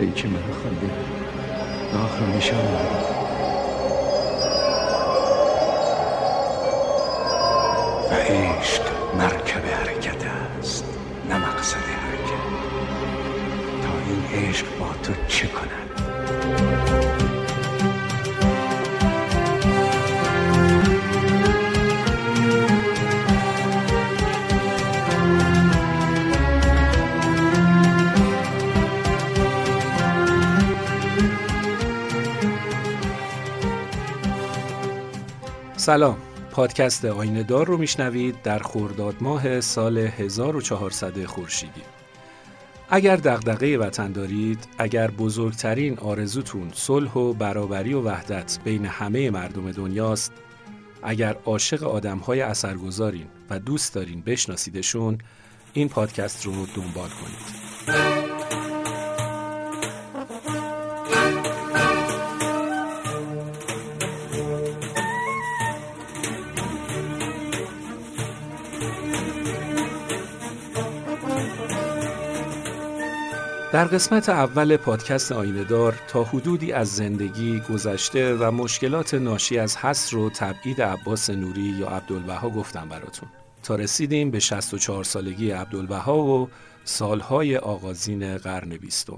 ای که مرا خواندی آخر نشان دادی. و عشق مرکب حرکت است نه مقصد حرکت. تا این عشق با تو چه کند؟ سلام، پادکست آینه دار رو میشنوید در خرداد ماه سال 1400 خورشیدی. اگر دغدغه وطن دارید، اگر بزرگترین آرزوتون صلح و برابری و وحدت بین همه مردم دنیاست، اگر عاشق آدم‌های اثرگذارین و دوست دارین بشناسیدشون، این پادکست رو دنبال کنید. در قسمت اول پادکست آینه دار تا حدودی از زندگی، گذشته و مشکلات ناشی از حصر و تبعید عباس نوری یا عبدالبها گفتم براتون تا رسیدیم به 64 سالگی عبدالبها و سالهای آغازین قرن 20.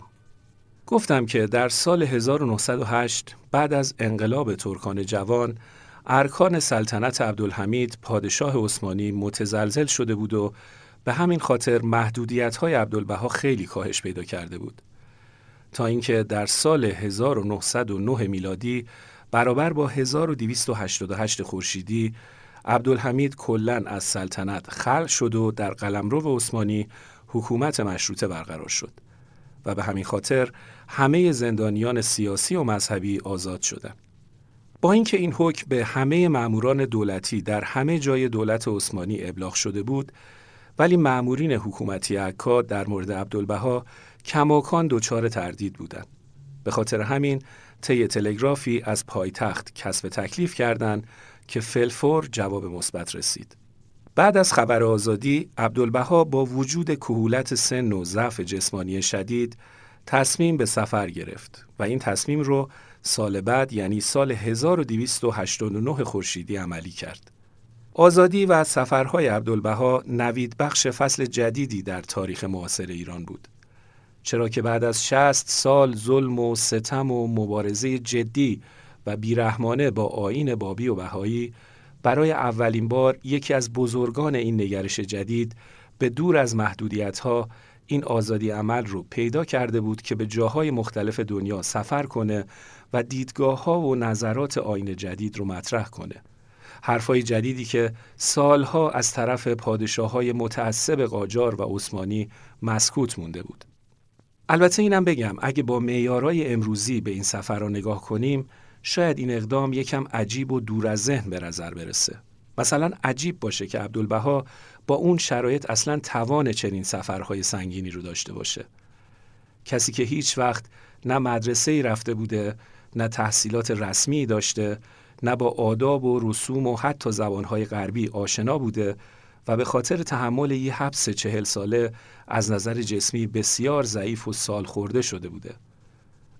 گفتم که در سال 1908 بعد از انقلاب ترکان جوان، ارکان سلطنت عبدالحمید پادشاه عثمانی متزلزل شده بود و به همین خاطر محدودیت‌های عبدالبها خیلی کاهش پیدا کرده بود، تا اینکه در سال 1909 میلادی برابر با 1288 خورشیدی عبدالحمید کلاً از سلطنت خلع شد و در قلمرو عثمانی حکومت مشروطه برقرار شد و به همین خاطر همه زندانیان سیاسی و مذهبی آزاد شدند. با اینکه این حکم به همه ماموران دولتی در همه جای دولت عثمانی ابلاغ شده بود، ولی مامورین حکومتی عکاد در مورد عبدالبها کماکان دچار تردید بودند. به خاطر همین طی تلگرافی از پایتخت کسب تکلیف کردند که فلفور جواب مثبت رسید. بعد از خبر آزادی، عبدالبها با وجود کهولت سن و ضعف جسمانی شدید تصمیم به سفر گرفت و این تصمیم رو سال بعد یعنی سال 1289 خورشیدی عملی کرد. آزادی و سفرهای عبدالبها نوید بخش فصل جدیدی در تاریخ معاصر ایران بود، چرا که بعد از 60 سال ظلم و ستم و مبارزه جدی و بیرحمانه با آیین بابی و بهایی، برای اولین بار یکی از بزرگان این نگرش جدید به دور از محدودیت‌ها این آزادی عمل رو پیدا کرده بود که به جاهای مختلف دنیا سفر کنه و دیدگاه‌ها و نظرات آیین جدید رو مطرح کنه. حرفای جدیدی که سالها از طرف پادشاه‌های متعصب قاجار و عثمانی مسکوت مونده بود. البته اینم بگم اگه با معیارهای امروزی به این سفر را نگاه کنیم، شاید این اقدام یکم عجیب و دور از ذهن به نظر برسه. مثلا عجیب باشه که عبدالبها با اون شرایط اصلا توان چنین سفرهای سنگینی رو داشته باشه. کسی که هیچ وقت نه مدرسه‌ای رفته بوده، نه تحصیلات رسمی داشته، نه با آداب و رسوم و حتی زبانهای غربی آشنا بوده و به خاطر تحمل یه حبس 40 ساله از نظر جسمی بسیار ضعیف و سال خورده شده بوده.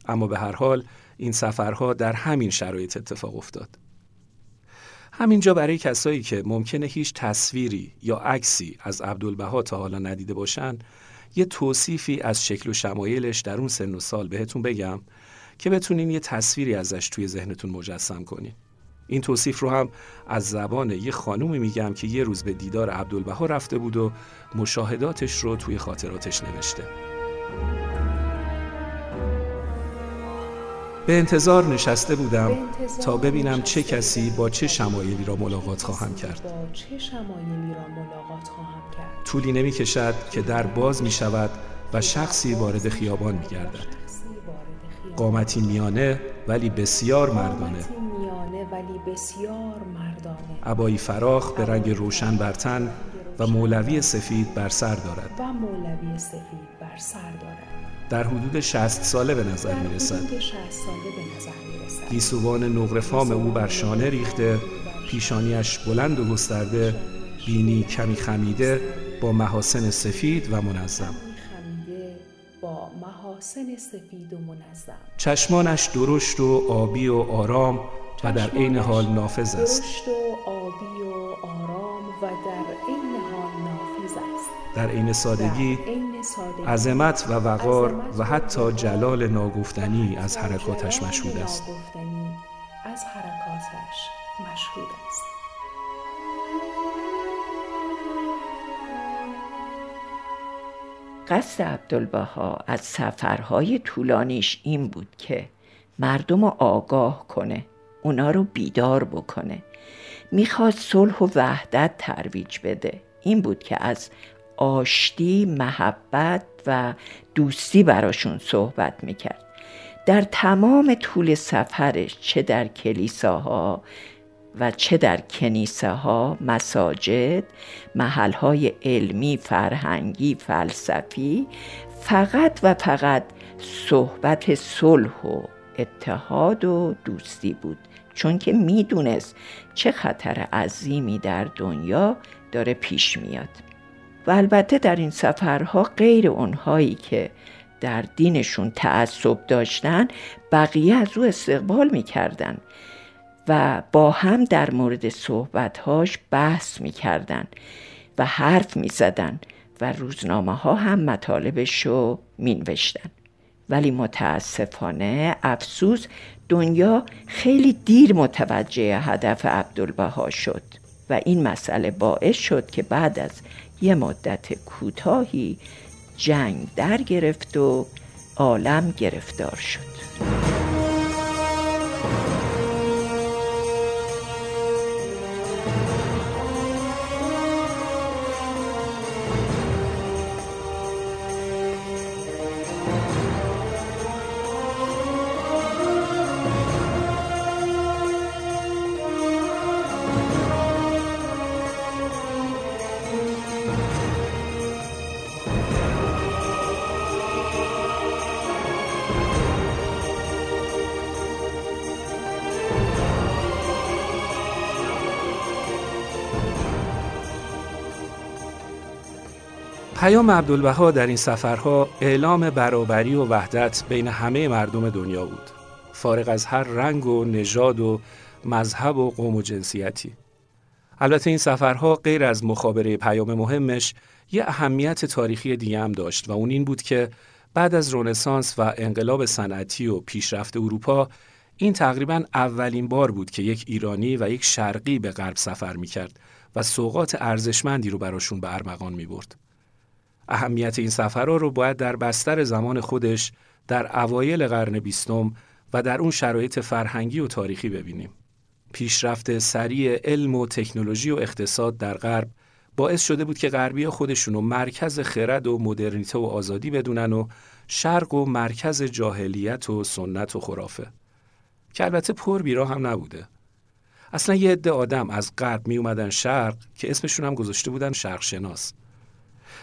اما به هر حال این سفرها در همین شرایط اتفاق افتاد. همینجا برای کسایی که ممکنه هیچ تصویری یا عکسی از عبدالبها تا حالا ندیده باشن، یه توصیفی از شکل و شمایلش در اون سن و سال بهتون بگم که بتونین یه تصویری ازش توی ذهنتون مجسم کنین. این توصیف رو هم از زبان یه خانومی میگم که یه روز به دیدار عبدالبها رفته بود و مشاهداتش رو توی خاطراتش نوشته. به انتظار نشسته بودم تا ببینم چه کسی با چه شمایلی را ملاقات خواهم کرد. طولی نمی کشد که در باز می شود و شخصی وارد خیابان می گردد. قامتی میانه ولی بسیار مردانه. عبایی فراخ به رنگ روشن بر تن و مولوی سفید بر سر دارد. در حدود 60 ساله به نظر می رسد. گیسوان نقره فام او بر شانه ریخته، پیشانیش بلند و گسترده، بینی کمی خمیده با محاسن سفید و منظم. محاسن سفید و منظم. چشمانش درشت و آبی و آرام و در عین حال نافذ است. در عین سادگی، عظمت و وقار و حتی جلال ناگفتنی از حرکاتش مشهود است. قصد عبدالبها از سفرهای طولانیش این بود که مردم رو آگاه کنه، اونا رو بیدار بکنه. میخواست صلح و وحدت ترویج بده. این بود که از آشتی، محبت و دوستی براشون صحبت میکرد. در تمام طول سفرش، چه در کلیساها و چه در کنیسه‌ها، مساجد، محل‌های علمی، فرهنگی، فلسفی، فقط و فقط صحبت صلح و اتحاد و دوستی بود، چون که میدونست چه خطر عظیمی در دنیا داره پیش میاد. و البته در این سفرها، غیر اونهایی که در دینشون تعصب داشتن، بقیه از او استقبال میکردن و با هم در مورد صحبت‌هاش بحث می‌کردن و حرف می‌زدن و روزنامه‌ها هم مطالبش رو می‌نوشتن. ولی متأسفانه، افسوس، دنیا خیلی دیر متوجه هدف عبدالبها شد و این مسئله باعث شد که بعد از یه مدت کوتاهی جنگ در گرفت و عالم گرفتار شد. پیام عبدالبها در این سفرها اعلام برابری و وحدت بین همه مردم دنیا بود، فارغ از هر رنگ و نژاد و مذهب و قوم و جنسیتی. البته این سفرها غیر از مخابره پیام مهمش، یه اهمیت تاریخی دیگه هم داشت و اون این بود که بعد از رنسانس و انقلاب صنعتی و پیشرفت اروپا، این تقریباً اولین بار بود که یک ایرانی و یک شرقی به غرب سفر می‌کرد و سوغات ارزشمندی رو براشون به ارمغان می‌برد. اهمیت این سفرها رو باید در بستر زمان خودش در اوایل قرن بیستم و در اون شرایط فرهنگی و تاریخی ببینیم. پیشرفت سریع علم و تکنولوژی و اقتصاد در غرب باعث شده بود که غربی‌ها خودشونو مرکز خرد و مدرنیته و آزادی بدونن و شرق و مرکز جاهلیت و سنت و خرافه، که البته پر بیراه هم نبوده. اصلا یه عده آدم از غرب می اومدن شرق که اسمشون هم گذاشته بودن شرق شناس.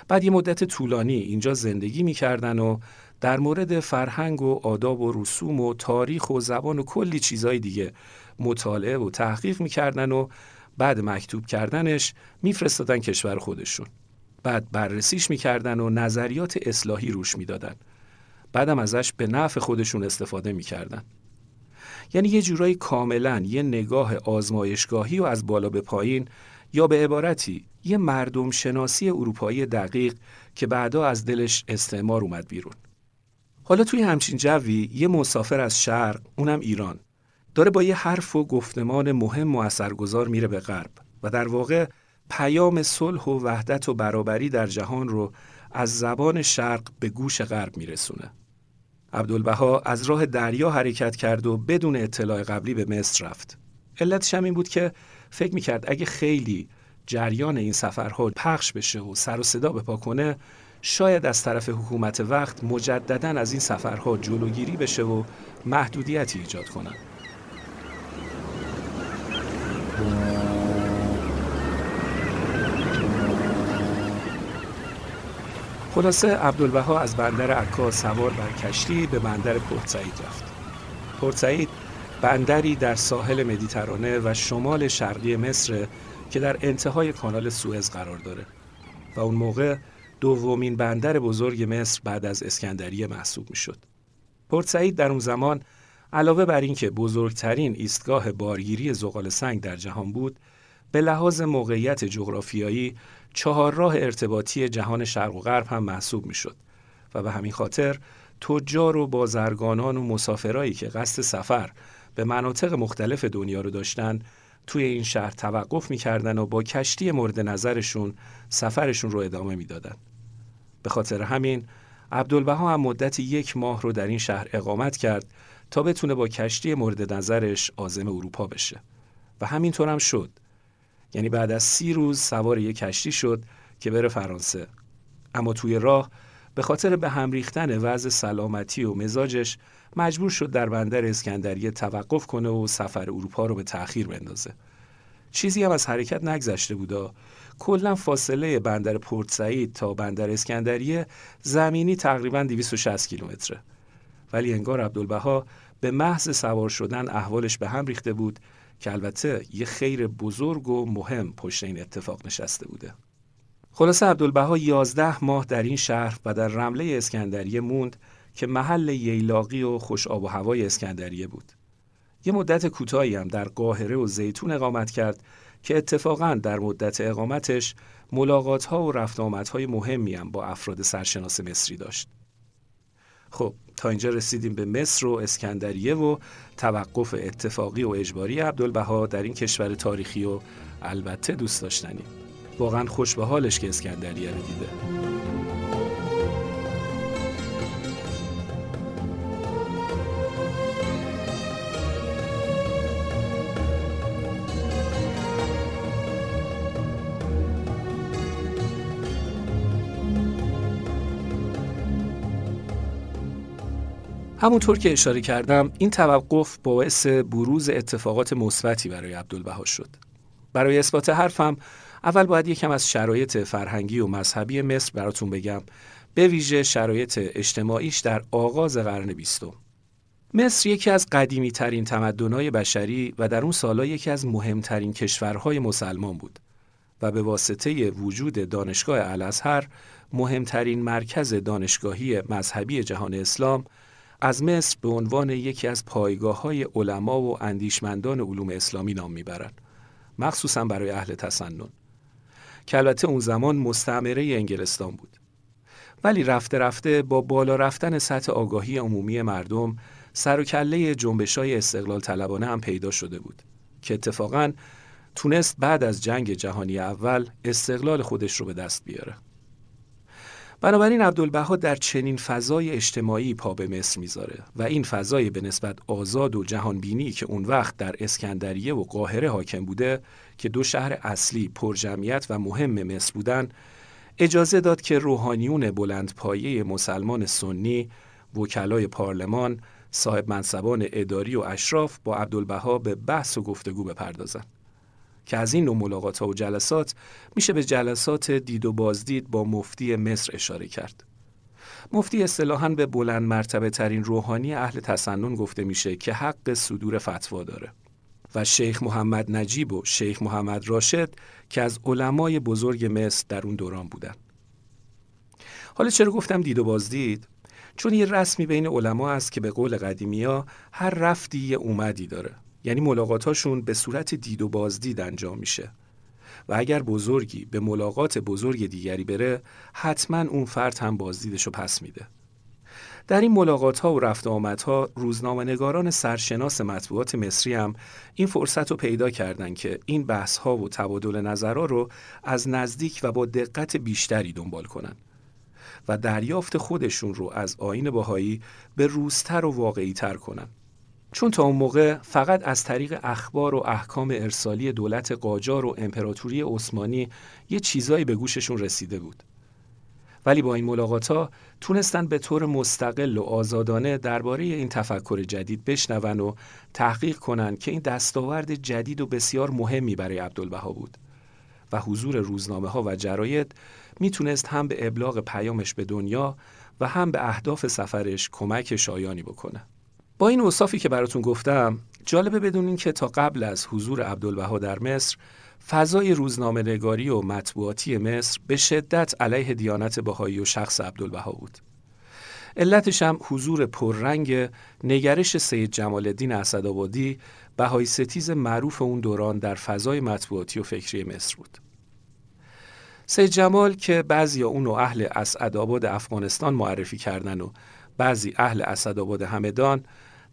بعد یه مدت طولانی اینجا زندگی می‌کردن و در مورد فرهنگ و آداب و رسوم و تاریخ و زبان و کلی چیزای دیگه مطالعه و تحقیق می‌کردن و بعد مکتوب کردنش می‌فرستادن کشور خودشون. بعد بررسیش می‌کردن و نظریات اصلاحی روش می‌دادن. بعدم ازش به نفع خودشون استفاده می‌کردن. یعنی یه جورایی کاملاً یه نگاه آزمایشگاهی و از بالا به پایین، یا به عبارتی یه مردم شناسی اروپایی دقیق که بعدا از دلش استعمار اومد بیرون. حالا توی همچین جوی، یه مسافر از شرق، اونم ایران، داره با یه حرف و گفتمان مهم و اثرگذار میره به غرب و در واقع پیام صلح و وحدت و برابری در جهان رو از زبان شرق به گوش غرب میرسونه. عبدالبها از راه دریا حرکت کرد و بدون اطلاع قبلی به مصر رفت. علتش هم این بود که فکر میکرد اگه خیلی جریان این سفرها پخش بشه و سر و صدا بپا کنه، شاید از طرف حکومت وقت مجدداً از این سفرها جلوگیری بشه و محدودیتی ایجاد کنن. خلاصه عبدالبها از بندر عکا سوار بر کشتی به بندر پورتسعید رفت. پورتسعید بندری در ساحل مدیترانه و شمال شرقی مصر که در انتهای کانال سوئز قرار داره و اون موقع دومین بندر بزرگ مصر بعد از اسکندریه محسوب میشد. پورتسعید در اون زمان علاوه بر اینکه بزرگترین ایستگاه بارگیری زغال سنگ در جهان بود، به لحاظ موقعیت جغرافیایی چهارراه ارتباطی جهان شرق و غرب هم محسوب میشد و به همین خاطر تجار و بازرگانان و مسافرایی که قصد سفر به مناطق مختلف دنیا رو داشتن توی این شهر توقف می‌کردن و با کشتی مورد نظرشون سفرشون رو ادامه می‌دادن. به خاطر همین عبدالبها هم مدت یک ماه رو در این شهر اقامت کرد تا بتونه با کشتی مورد نظرش عازم اروپا بشه و همینطور هم شد. یعنی بعد از 30 روز سوار یک کشتی شد که بره فرانسه، اما توی راه به خاطر به هم ریختن وضع سلامتی و مزاجش مجبور شد در بندر اسکندریه توقف کنه و سفر اروپا رو به تأخیر بندازه. چیزی هم از حرکت نگذشته بودا. کلا فاصله بندر پورتسعید تا بندر اسکندریه زمینی تقریباً 260 کیلومتره. ولی انگار عبدالبها به محض سوار شدن احوالش به هم ریخته بود که البته یه خیر بزرگ و مهم پشت این اتفاق نشسته بوده. خلاصه عبدالبها 11 ماه در این شهر و در رمله اسکندریه موند که محل ییلاقی و خوش آب و هوای اسکندریه بود. یه مدت کوتاهی هم در قاهره و زیتون اقامت کرد که اتفاقاً در مدت اقامتش ملاقات‌ها و رفت آمدهای مهمی هم با افراد سرشناس مصری داشت. خب تا اینجا رسیدیم به مصر و اسکندریه و توقف اتفاقی و اجباری عبدالبها در این کشور تاریخی و البته دوست داشتنی. واقعاً خوش به حالش که اسکندریه رو دیده. همونطور که اشاره کردم این توقف باعث بروز اتفاقات مثبتی برای عبدالبها شد. برای اثبات حرفم اول باید یکم از شرایط فرهنگی و مذهبی مصر براتون بگم، به ویژه شرایط اجتماعیش در آغاز قرن 20. مصر یکی از قدیمی ترین تمدن‌های بشری و در اون سال‌ها یکی از مهمترین کشورهای مسلمان بود و به واسطه وجود دانشگاه الازهر مهمترین مرکز دانشگاهی مذهبی جهان اسلام، از مصر به عنوان یکی از پایگاه‌های علما و اندیشمندان علوم اسلامی نام میبرند، مخصوصاً برای اهل تسنن، که البته اون زمان مستعمره انگلستان بود. ولی رفته رفته با بالا رفتن سطح آگاهی عمومی مردم، سر و کله جنبش‌های استقلال طلبانه هم پیدا شده بود که اتفاقاً تونست بعد از جنگ جهانی اول استقلال خودش رو به دست بیاره. بنابراین عبدالبها در چنین فضای اجتماعی پا به مصر میذاره و این فضای به نسبت آزاد و جهانبینی که اون وقت در اسکندریه و قاهره حاکم بوده که دو شهر اصلی پرجمعیت و مهم مصر بودن، اجازه داد که روحانیون بلندپایه مسلمان سنی، وکلای پارلمان، صاحب منصبان اداری و اشراف با عبدالبها به بحث و گفتگو بپردازن. که از این نوع ملاقات‌ها و جلسات میشه به جلسات دید و بازدید با مفتی مصر اشاره کرد. مفتی اصطلاحاً به بلند مرتبه ترین روحانی اهل تسنن گفته میشه که حق صدور فتوا داره و شیخ محمد نجیب و شیخ محمد راشد که از علمای بزرگ مصر در اون دوران بودن. حالا چرا گفتم دید و بازدید؟ چون یه رسمی بین علما است که به قول قدیمی‌ها هر رفتی یه اومدی داره. یعنی ملاقاتاشون به صورت دید و بازدید انجام میشه و اگر بزرگی به ملاقات بزرگ دیگری بره حتما اون فرد هم بازدیدشو پس میده. در این ملاقات‌ها و رفت آمدها روزنامه‌نگاران سرشناس مطبوعات مصری هم این فرصت رو پیدا کردن که این بحث‌ها و تبادل نظرها رو از نزدیک و با دقت بیشتری دنبال کنن و دریافت خودشون رو از آیین بهایی به روزتر و واقعی‌تر کنن. چون تا اون موقع فقط از طریق اخبار و احکام ارسالی دولت قاجار و امپراتوری عثمانی یه چیزایی به گوششون رسیده بود. ولی با این ملاقات‌ها تونستن به طور مستقل و آزادانه درباره این تفکر جدید بشنون و تحقیق کنن که این دستاورد جدید و بسیار مهمی برای عبدالبها بود و حضور روزنامه‌ها و جراید میتونست هم به ابلاغ پیامش به دنیا و هم به اهداف سفرش کمک شایانی بکنه. با این اوصافی که براتون گفتم، جالبه بدونین که تا قبل از حضور عبدالبها در مصر، فضای روزنامه‌نگاری و مطبوعاتی مصر به شدت علیه دیانت بهایی و شخص عبدالبها بود. علتش هم حضور پررنگ نگرش سید جمال الدین اسدآبادی، بهایی ستیز معروف اون دوران، در فضای مطبوعاتی و فکری مصر بود. سید جمال که بعضی اون رو اهل اسدآباد افغانستان معرفی کردن و بعضی اهل اسدآباد همدان،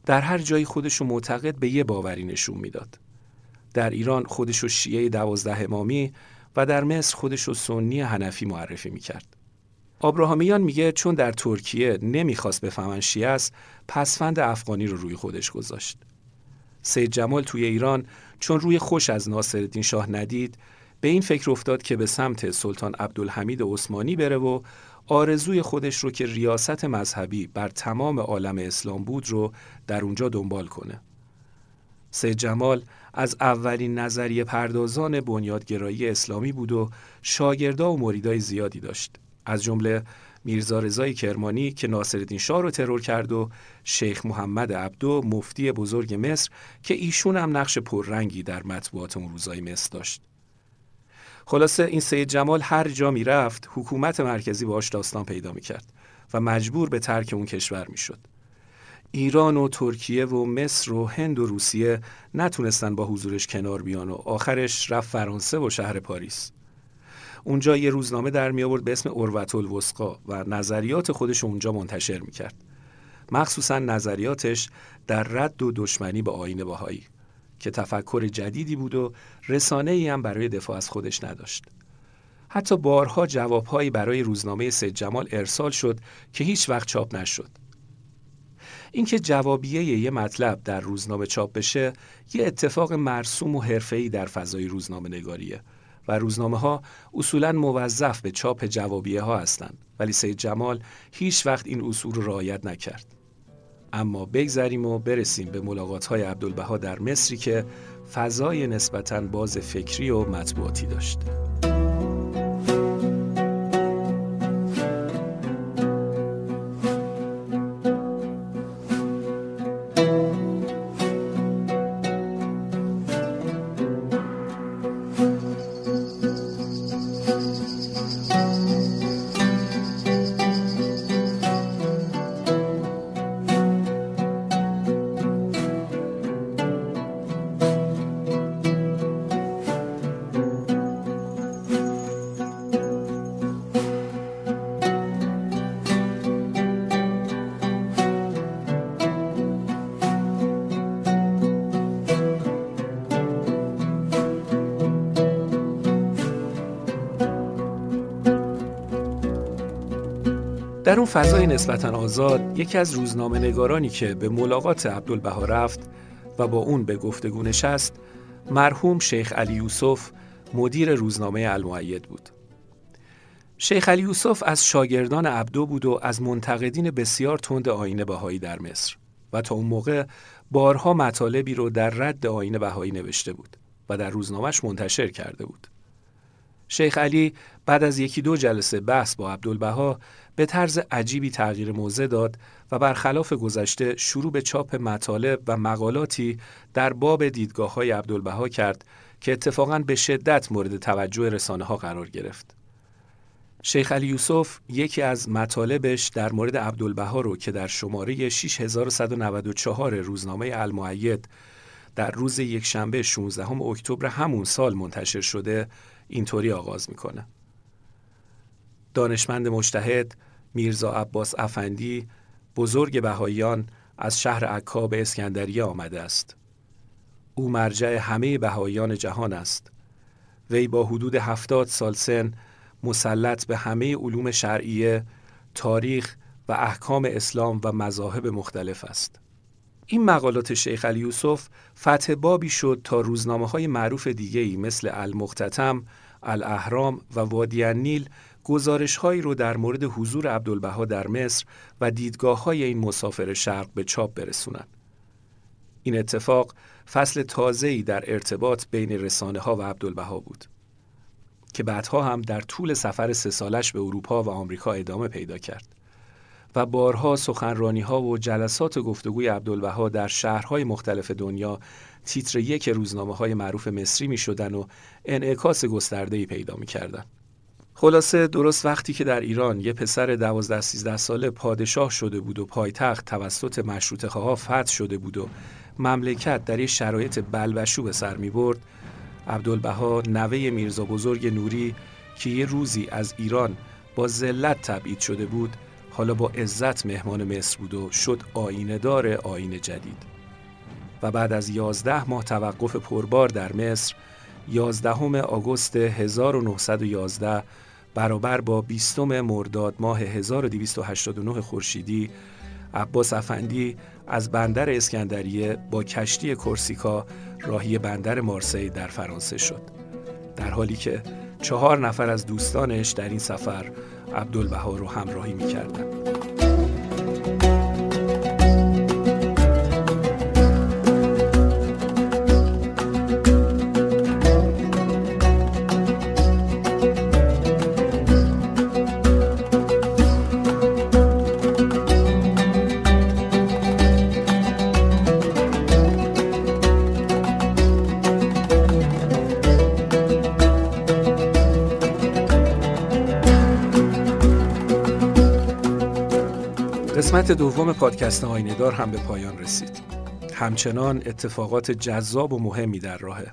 در هر جای خودشو معتقد به یه باوری نشون میداد. در ایران خودشو شیعه 12 امامی و در مصر خودشو سنی حنفی معرفی میکرد. آبراهامیان میگه چون در ترکیه نمیخواست بفهمن شیعه است، پسفند افغانی رو روی خودش گذاشت. سید جمال توی ایران چون روی خوش از ناصرالدین شاه ندید، به این فکر افتاد که به سمت سلطان عبدالحمید عثمانی بره و آرزوی خودش رو که ریاست مذهبی بر تمام عالم اسلام بود رو در اونجا دنبال کنه. سید جمال از اولین نظریه پردازان بنیادگرایی اسلامی بود و شاگردا و مریدای زیادی داشت، از جمله میرزا رضا کرمانی که ناصرالدین شاه رو ترور کرد و شیخ محمد عبدو، مفتی بزرگ مصر، که ایشون هم نقش پررنگی در مطبوعات اون روزای مصر داشت. خلاصه این سید جمال هر جا می رفت، حکومت مرکزی باهاش داستان پیدا می کرد و مجبور به ترک اون کشور می شد. ایران و ترکیه و مصر و هند و روسیه نتونستن با حضورش کنار بیان و آخرش رفت فرانسه و شهر پاریس. اونجا یه روزنامه در می آورد به اسم اروت الوسقا و نظریات خودش اونجا منتشر می کرد. مخصوصا نظریاتش در رد و دشمنی به آیین بهایی، که تفکر جدیدی بود و رسانه‌ای هم برای دفاع از خودش نداشت. حتی بارها جوابهایی برای روزنامه سید جمال ارسال شد که هیچ وقت چاپ نشد. اینکه جوابیه یه مطلب در روزنامه چاپ بشه، یه اتفاق مرسوم و حرفه‌ای در فضای روزنامه‌نگاریه و روزنامه‌ها اصولاً موظف به چاپ جوابیه‌ها هستند، ولی سید جمال هیچ وقت این اصول را رعایت نکرد. اما بگذریم و برسیم به ملاقات‌های عبدالبها در مصری که فضای نسبتاً باز فکری و مطبوعاتی داشت. در اون فضای نسبتاً آزاد، یکی از روزنامه‌نگارانی که به ملاقات عبدالبها رفت و با اون به گفتگو نشست، مرحوم شیخ علی یوسف، مدیر روزنامه المؤید بود. شیخ علی یوسف از شاگردان عبدو بود و از منتقدین بسیار تند آیین بهایی در مصر و تا اون موقع بارها مطالبی رو در رد آیین بهایی نوشته بود و در روزنامه‌اش منتشر کرده بود. شیخ علی بعد از یکی دو جلسه بحث با عبدالبها به طرز عجیبی تغییر موضع داد و برخلاف گذشته شروع به چاپ مطالب و مقالاتی در باب دیدگاه‌های عبدالبها کرد که اتفاقاً به شدت مورد توجه رسانه‌ها قرار گرفت. شیخ علی یوسف یکی از مطالبش در مورد عبدالبها رو که در شماره 6194 روزنامه المؤید در روز یکشنبه 16 اکتبر همون سال منتشر شده، اینطوری آغاز میکنه: دانشمند مجتهد میرزا عباس افندی، بزرگ بهاییان، از شهر عکا به اسکندریه آمده است. او مرجع همه بهاییان جهان است. وی با حدود 70 سال سن مسلط به همه علوم شرعیه، تاریخ و احکام اسلام و مذاهب مختلف است. این مقالات شیخ علی یوسف فتح بابی شد تا روزنامه‌های معروف دیگه‌ای مثل المختتم، الاهرام و وادی النیل گزارش‌هایی رو در مورد حضور عبدالبها در مصر و دیدگاه‌های این مسافر شرق به چاپ برسونند. این اتفاق فصل تازه‌ای در ارتباط بین رسانه‌ها و عبدالبها بود که بعدها هم در طول سفر 3 سالش به اروپا و آمریکا ادامه پیدا کرد و بارها سخنرانی‌ها و جلسات گفتگوی عبدالبها در شهرهای مختلف دنیا تیتر یک روزنامه‌های معروف مصری می‌شدن و انعکاس گسترده‌ای پیدا می‌کردند. خلاصه درست وقتی که در ایران یه پسر 12-13 ساله پادشاه شده بود و پایتخت توسط مشروطه‌خواها فتح شده بود و مملکت در یه شرایط بلبشو به سر می‌برد، عبدالبها نوه میرزا بزرگ نوری که یه روزی از ایران با ذلت تبعید شده بود، حالا با عزت مهمان مصر بود و شد آیینه‌دار آیین جدید. و بعد از 11 ماه توقف پربار در مصر، 11 آگوست 1911 برابر با 20 مرداد ماه 1289 خورشیدی، عباس افندی از بندر اسکندریه با کشتی کرسیکا راهی بندر مارسی در فرانسه شد، در حالی که 4 نفر از دوستانش در این سفر عبدالبها رو همراهی می‌کردند. قسمت دوم پادکست آیینه‌دار هم به پایان رسید. همچنان اتفاقات جذاب و مهمی در راهه.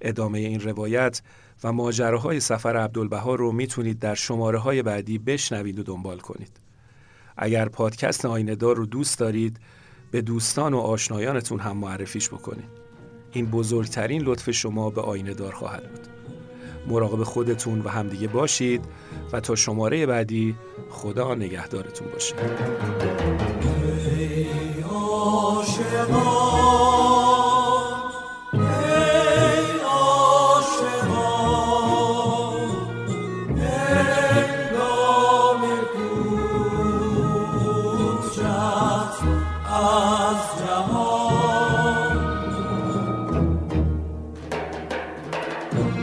ادامه این روایت و ماجراهای سفر عبدالبها رو میتونید در شماره‌های بعدی بشنوید و دنبال کنید. اگر پادکست آیینه‌دار رو دوست دارید، به دوستان و آشنایانتون هم معرفیش بکنید. این بزرگترین لطف شما به آیینه‌دار خواهد بود. مراقب خودتون و همدیگه باشید و تا شماره بعدی خدا نگهدارتون باشه. ای عاشقان، ای عاشقان، هنگام کوچت از جهان